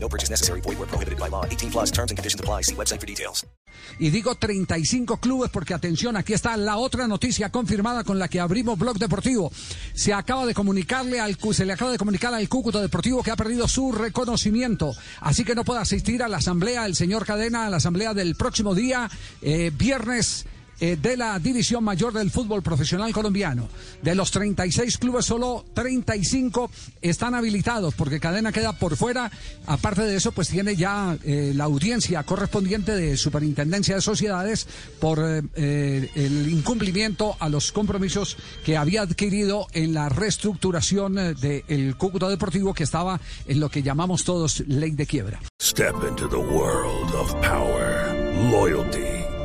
No purchase necessary. Void where prohibited by law. 18 plus terms and conditions apply. See website for details. Y digo 35 clubes porque, atención, aquí está la otra noticia confirmada con la que abrimos Blog Deportivo. Se le acaba de comunicar al Cúcuta Deportivo que ha perdido su reconocimiento. Así que no puede asistir a la asamblea del señor Cadena, a la asamblea del próximo día, viernes, de la División Mayor del Fútbol Profesional Colombiano. De los 36 clubes, solo 35 están habilitados, porque Cadena queda por fuera. Aparte de eso, pues tiene ya la audiencia correspondiente de Superintendencia de Sociedades por el incumplimiento a los compromisos que había adquirido en la reestructuración del Cúcuta Deportivo, que estaba en lo que llamamos todos Ley de Quiebra. Step into the world of power, loyalty